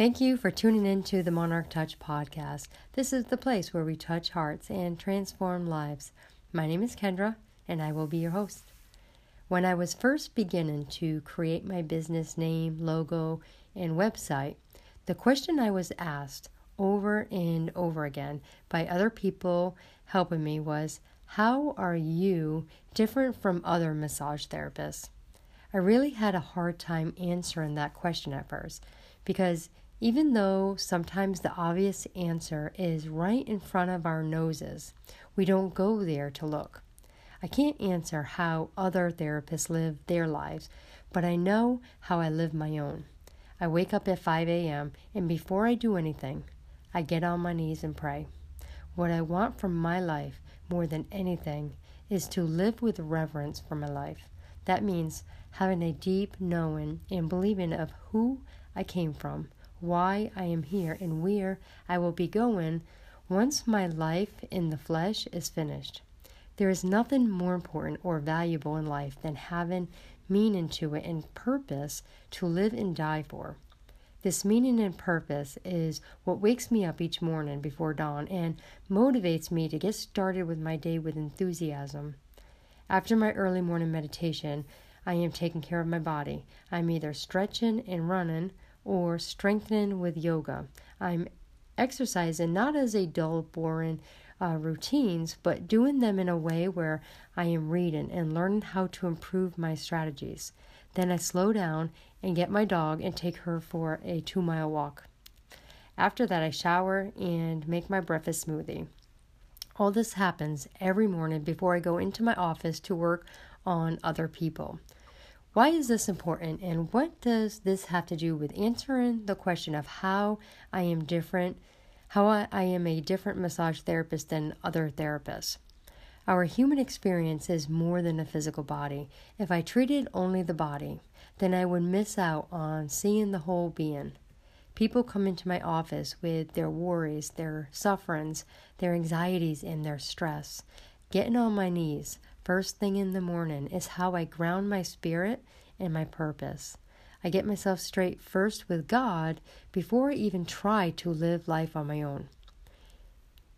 Thank you for tuning in to the Monarch Touch podcast. This is the place where we touch hearts and transform lives. My name is Kendra, and I will be your host. When I was first beginning to create my business name, logo, and website, the question I was asked over and over again by other people helping me was, how are you different from other massage therapists? I really had a hard time answering that question at first, because even though sometimes the obvious answer is right in front of our noses, we don't go there to look. I can't answer how other therapists live their lives, but I know how I live my own. I wake up at 5 a.m. and before I do anything, I get on my knees and pray. What I want from my life more than anything is to live with reverence for my life. That means having a deep knowing and believing of who I came from, why I am here, and where I will be going once my life in the flesh is finished. There is nothing more important or valuable in life than having meaning to it and purpose to live and die for. This meaning and purpose is what wakes me up each morning before dawn and motivates me to get started with my day with enthusiasm. After my early morning meditation, I am taking care of my body. I'm either stretching and running or strengthening with yoga. I'm exercising not as a dull, boring routines, but doing them in a way where I am reading and learning how to improve my strategies. Then I slow down and get my dog and take her for a 2-mile walk. After that, I shower and make my breakfast smoothie. All this happens every morning before I go into my office to work on other people. Why is this important, and what does this have to do with answering the question of how I am different, how I am a different massage therapist than other therapists? Our human experience is more than a physical body. If I treated only the body, then I would miss out on seeing the whole being. People come into my office with their worries, their sufferings, their anxieties, and their stress. Getting on my knees first thing in the morning is how I ground my spirit and my purpose. I get myself straight first with God before I even try to live life on my own.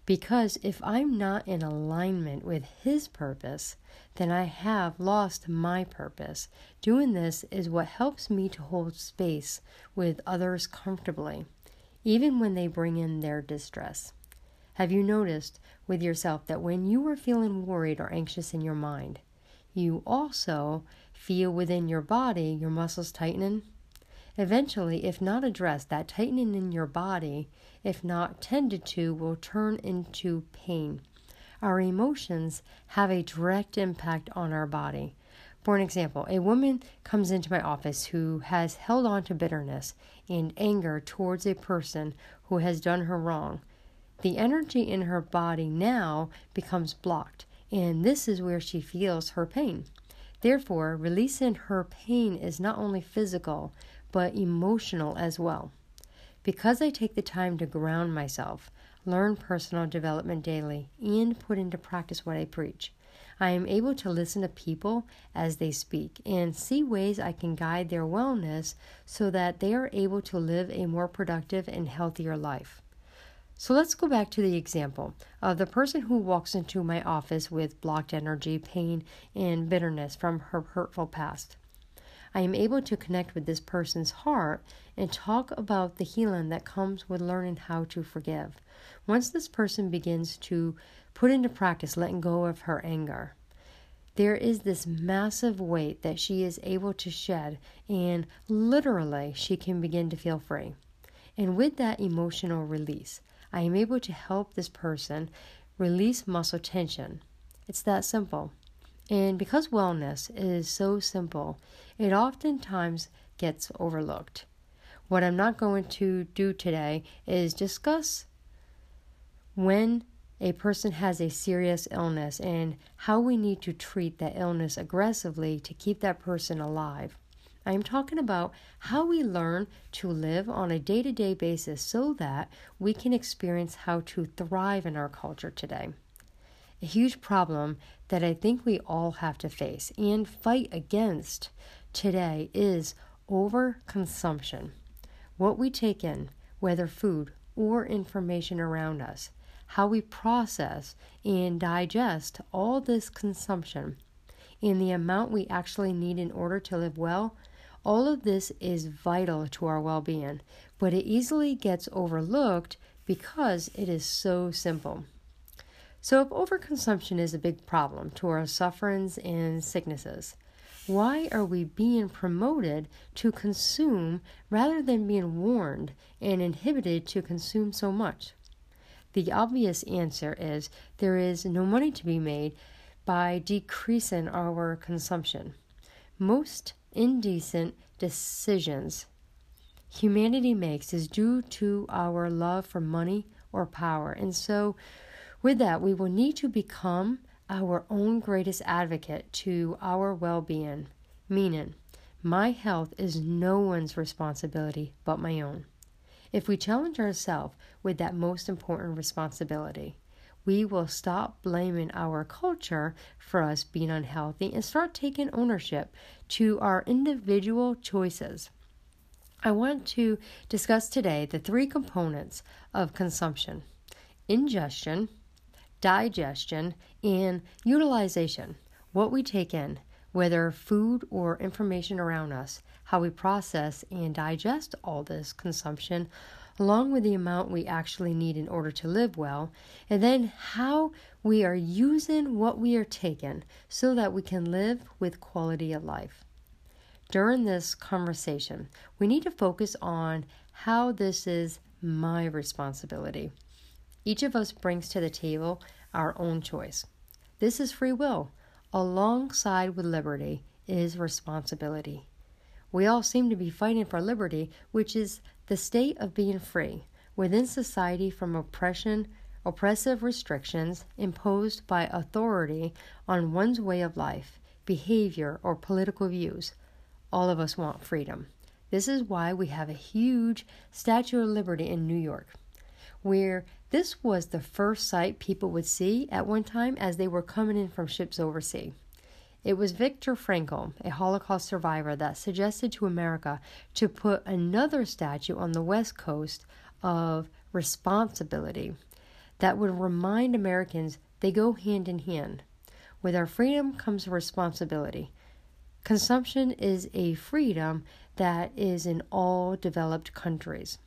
Because if I'm not in alignment with His purpose, then I have lost my purpose. Doing this is what helps me to hold space with others comfortably, even when they bring in their distress. Have you noticed with yourself that when you are feeling worried or anxious in your mind, you also feel within your body your muscles tightening? Eventually, if not addressed, that tightening in your body, if not tended to, will turn into pain. Our emotions have a direct impact on our body. For an example, a woman comes into my office who has held on to bitterness and anger towards a person who has done her wrong. The energy in her body now becomes blocked, and this is where she feels her pain. Therefore, releasing her pain is not only physical, but emotional as well. Because I take the time to ground myself, learn personal development daily, and put into practice what I preach, I am able to listen to people as they speak and see ways I can guide their wellness so that they are able to live a more productive and healthier life. So let's go back to the example of the person who walks into my office with blocked energy, pain, and bitterness from her hurtful past. I am able to connect with this person's heart and talk about the healing that comes with learning how to forgive. Once this person begins to put into practice letting go of her anger, there is this massive weight that she is able to shed, and literally she can begin to feel free. And with that emotional release, I am able to help this person release muscle tension. It's that simple. And because wellness is so simple, it oftentimes gets overlooked. What I'm not going to do today is discuss when a person has a serious illness and how we need to treat that illness aggressively to keep that person alive. I am talking about how we learn to live on a day-to-day basis so that we can experience how to thrive in our culture today. A huge problem that I think we all have to face and fight against today is overconsumption. What we take in, whether food or information around us, how we process and digest all this consumption, and the amount we actually need in order to live well, all of this is vital to our well-being, but it easily gets overlooked because it is so simple. So if overconsumption is a big problem to our sufferings and sicknesses, why are we being promoted to consume rather than being warned and inhibited to consume so much? The obvious answer is there is no money to be made by decreasing our consumption. Most indecent decisions humanity makes is due to our love for money or power, and so with that, we will need to become our own greatest advocate to our well-being, meaning my health is no one's responsibility but my own. If we challenge ourselves with that most important responsibility, we will stop blaming our culture for us being unhealthy and start taking ownership to our individual choices. I want to discuss today the three components of consumption: ingestion, digestion, and utilization. What we take in, whether food or information around us, how we process and digest all this consumption, along with the amount we actually need in order to live well, and then how we are using what we are taking so that we can live with quality of life. During this conversation, we need to focus on how this is my responsibility. Each of us brings to the table our own choice. This is free will. Alongside with liberty is responsibility. We all seem to be fighting for liberty, which is the state of being free within society from oppression, oppressive restrictions imposed by authority on one's way of life, behavior, or political views. All of us want freedom. This is why we have a huge Statue of Liberty in New York, where this was the first sight people would see at one time as they were coming in from ships overseas. It was Viktor Frankl, a Holocaust survivor, that suggested to America to put another statue on the West Coast of responsibility that would remind Americans they go hand in hand. With our freedom comes responsibility. Consumption is a freedom that is in all developed countries.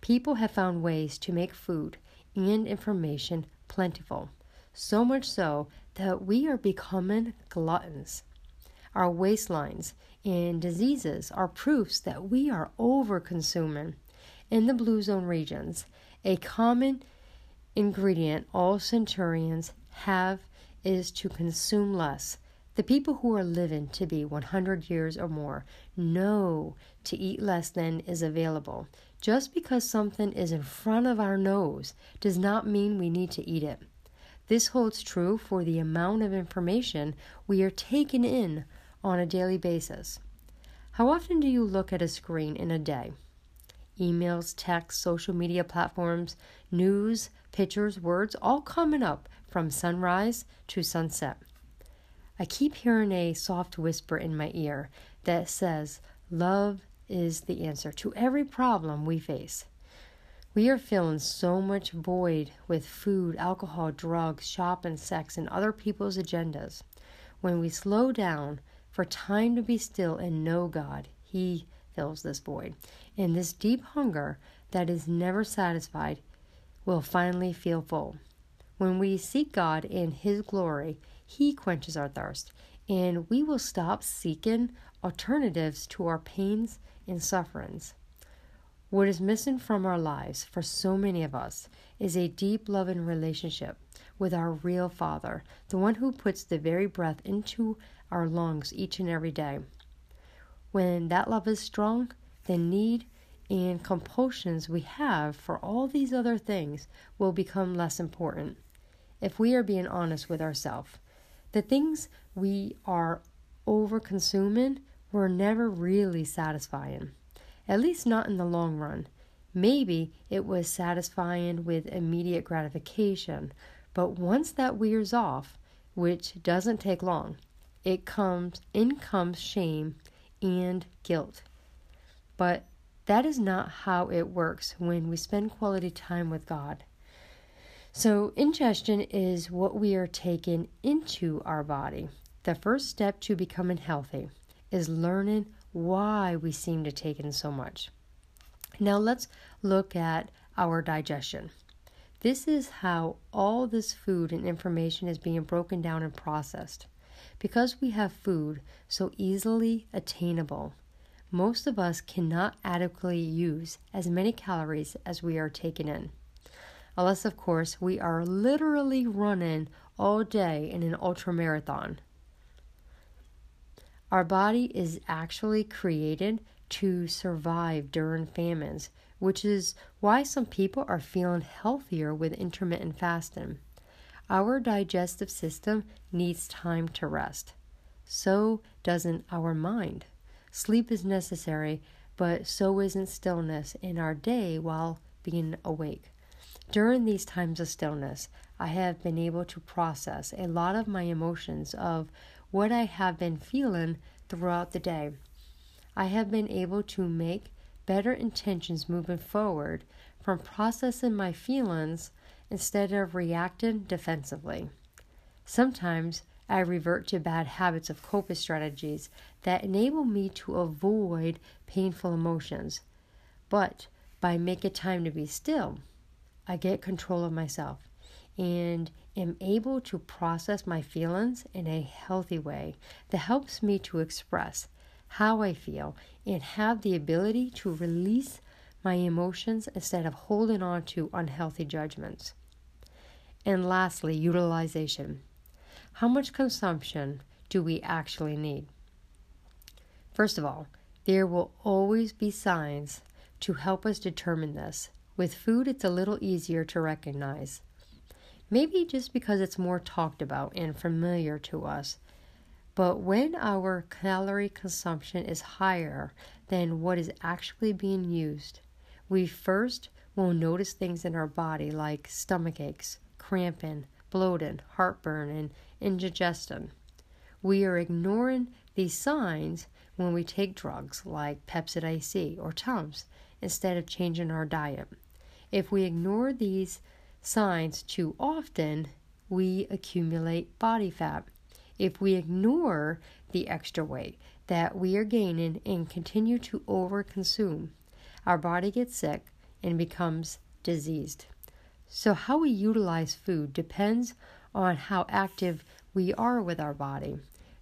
People have found ways to make food and information plentiful, so much so that we are becoming gluttons. Our waistlines and diseases are proofs that we are over-consuming. In the Blue Zone regions, a common ingredient all centurions have is to consume less. The people who are living to be 100 years or more know to eat less than is available. Just because something is in front of our nose does not mean we need to eat it. This holds true for the amount of information we are taking in on a daily basis. How often do you look at a screen in a day? Emails, texts, social media platforms, news, pictures, words, all coming up from sunrise to sunset. I keep hearing a soft whisper in my ear that says, "Love is the answer to every problem we face." We are filling so much void with food, alcohol, drugs, shopping, sex, and other people's agendas. When we slow down for time to be still and know God, He fills this void. And this deep hunger that is never satisfied will finally feel full. When we seek God in His glory, He quenches our thirst, and we will stop seeking alternatives to our pains and sufferings. What is missing from our lives for so many of us is a deep loving relationship with our real Father, the one who puts the very breath into our lungs each and every day. When that love is strong, the need and compulsions we have for all these other things will become less important. If we are being honest with ourselves, the things we are over-consuming were never really satisfying, at least not in the long run. Maybe it was satisfying with immediate gratification, but once that wears off, which doesn't take long, in comes shame and guilt. But That is not how it works when we spend quality time with God. So ingestion is what we are taking into our body. The first step to becoming healthy is learning why we seem to take in so much. Now let's look at our digestion. This is how all this food and information is being broken down and processed. Because we have food so easily attainable, most of us cannot adequately use as many calories as we are taking in. Unless, of course, we are literally running all day in an ultramarathon. Our body is actually created to survive during famines, which is why some people are feeling healthier with intermittent fasting. Our digestive system needs time to rest. So doesn't our mind. Sleep is necessary, but so isn't stillness in our day while being awake. During these times of stillness, I have been able to process a lot of my emotions of what I have been feeling throughout the day. I have been able to make better intentions moving forward from processing my feelings instead of reacting defensively. Sometimes I revert to bad habits of coping strategies that enable me to avoid painful emotions. But by making time to be still, I get control of myself and am able to process my feelings in a healthy way that helps me to express how I feel and have the ability to release my emotions instead of holding on to unhealthy judgments. And lastly, utilization. How much consumption do we actually need? First of all, there will always be signs to help us determine this. With food, it's a little easier to recognize. Maybe just because it's more talked about and familiar to us. But when our calorie consumption is higher than what is actually being used, we first will notice things in our body like stomach aches, cramping, bloating, heartburn, and indigestion. We are ignoring these signs when we take drugs like Pepcid AC or Tums instead of changing our diet. If we ignore these signs too often, we accumulate body fat. If we ignore the extra weight that we are gaining and continue to overconsume, our body gets sick and becomes diseased. So how we utilize food depends on how active we are with our body.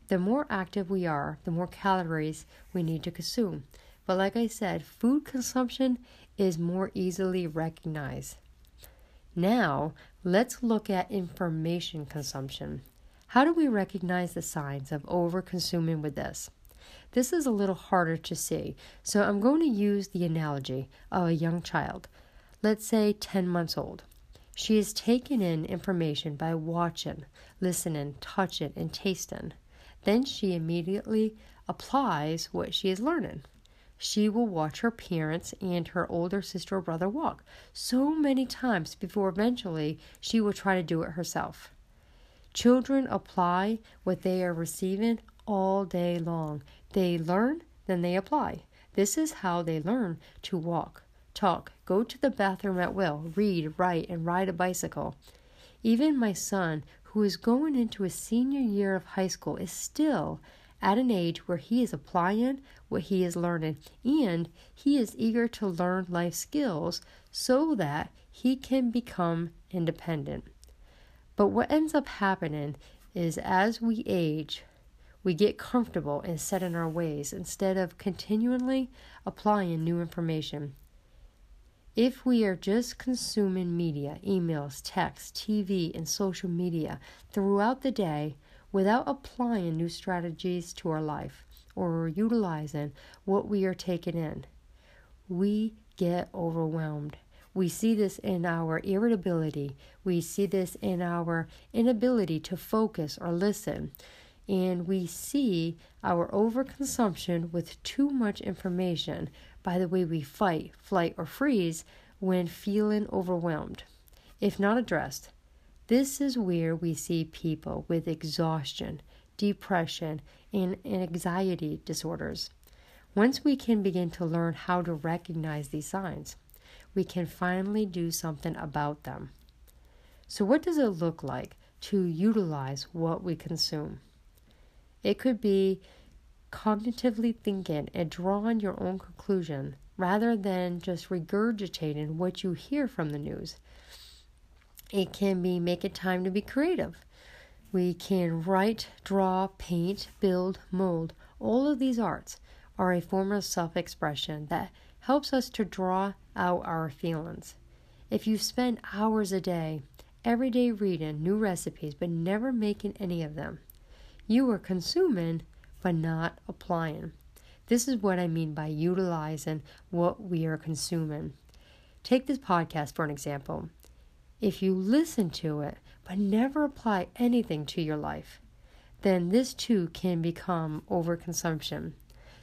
The more active we are, the more calories we need to consume. But like I said, food consumption is more easily recognized. Now, let's look at information consumption. How do we recognize the signs of overconsuming with this? This is a little harder to see, so I'm going to use the analogy of a young child, let's say 10 months old. She is taking in information by watching, listening, touching, and tasting. Then she immediately applies what she is learning. She will watch her parents and her older sister or brother walk so many times before eventually she will try to do it herself. Children apply what they are receiving all day long. They learn, then they apply. This is how they learn to walk, talk, go to the bathroom at will, read, write, and ride a bicycle. Even my son, who is going into his senior year of high school, is still at an age where he is applying what he is learning, and he is eager to learn life skills so that he can become independent. But what ends up happening is as we age, we get comfortable and set in our ways instead of continually applying new information. If we are just consuming media, emails, texts, TV, and social media throughout the day without applying new strategies to our life or utilizing what we are taking in, we get overwhelmed. We see this in our irritability. We see this in our inability to focus or listen. And we see our overconsumption with too much information by the way we fight, flight, or freeze when feeling overwhelmed. If not addressed, this is where we see people with exhaustion, depression, and anxiety disorders. Once we can begin to learn how to recognize these signs, we can finally do something about them. So what does it look like to utilize what we consume? It could be cognitively thinking and drawing your own conclusion rather than just regurgitating what you hear from the news. It can be making time to be creative. We can write, draw, paint, build, mold. All of these arts are a form of self-expression that helps us to draw out our feelings. If you spend hours a day, every day reading new recipes but never making any of them, you are consuming but not applying. This is what I mean by utilizing what we are consuming. Take this podcast for an example. If you listen to it but never apply anything to your life, then this too can become overconsumption.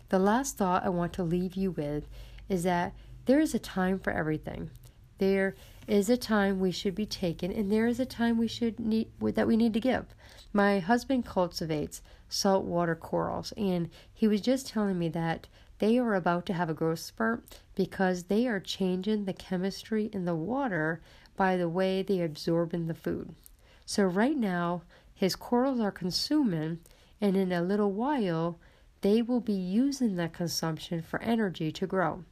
The last thought I want to leave you with is that there is a time for everything. There is a time we should be taking, and there is a time we need to give. My husband cultivates saltwater corals, and he was just telling me that they are about to have a growth spurt because they are changing the chemistry in the water by the way they absorb in the food. So right now, his corals are consuming, and in a little while, they will be using that consumption for energy to grow.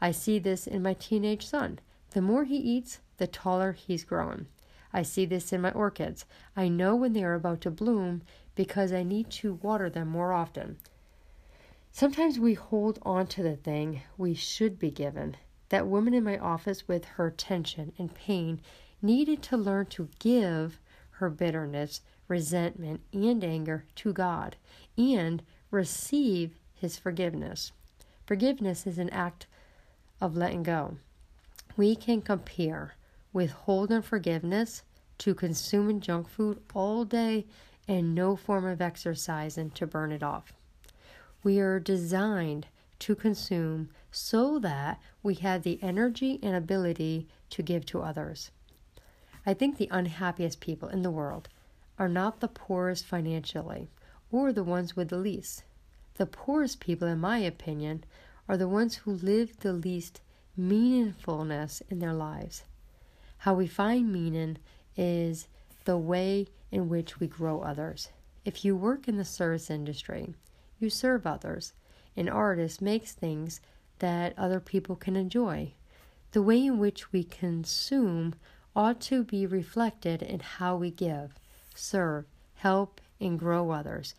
I see this in my teenage son. The more he eats, the taller he's growing. I see this in my orchids. I know when they are about to bloom because I need to water them more often. Sometimes we hold on to the thing we should be given. That woman in my office with her tension and pain needed to learn to give her bitterness, resentment, and anger to God and receive His forgiveness. Forgiveness is an act of letting go. We can compare withholding forgiveness to consuming junk food all day and no form of exercising to burn it off. We are designed to consume so that we have the energy and ability to give to others. I think the unhappiest people in the world are not the poorest financially or the ones with the least. The poorest people, in my opinion, are the ones who live the least meaningfulness in their lives. How we find meaning is the way in which we grow others. If you work in the service industry, you serve others. An artist makes things that other people can enjoy. The way in which we consume ought to be reflected in how we give, serve, help, and grow others.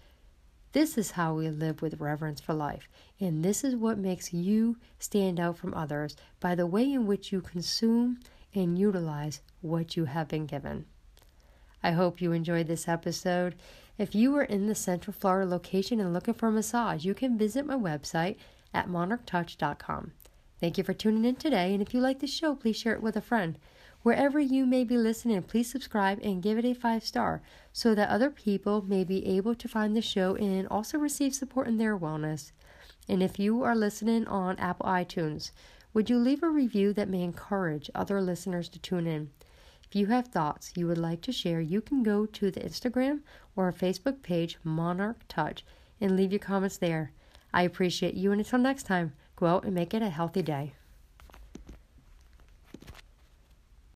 This is how we live with reverence for life, and this is what makes you stand out from others by the way in which you consume and utilize what you have been given. I hope you enjoyed this episode. If you are in the Central Florida location and looking for a massage, you can visit my website at monarchtouch.com. Thank you for tuning in today, and if you like the show, please share it with a friend. Wherever you may be listening, please subscribe and give it a 5-star so that other people may be able to find the show and also receive support in their wellness. And if you are listening on Apple iTunes, would you leave a review that may encourage other listeners to tune in? If you have thoughts you would like to share, you can go to the Instagram or Facebook page, Monarch Touch, and leave your comments there. I appreciate you, and until next time, go out and make it a healthy day.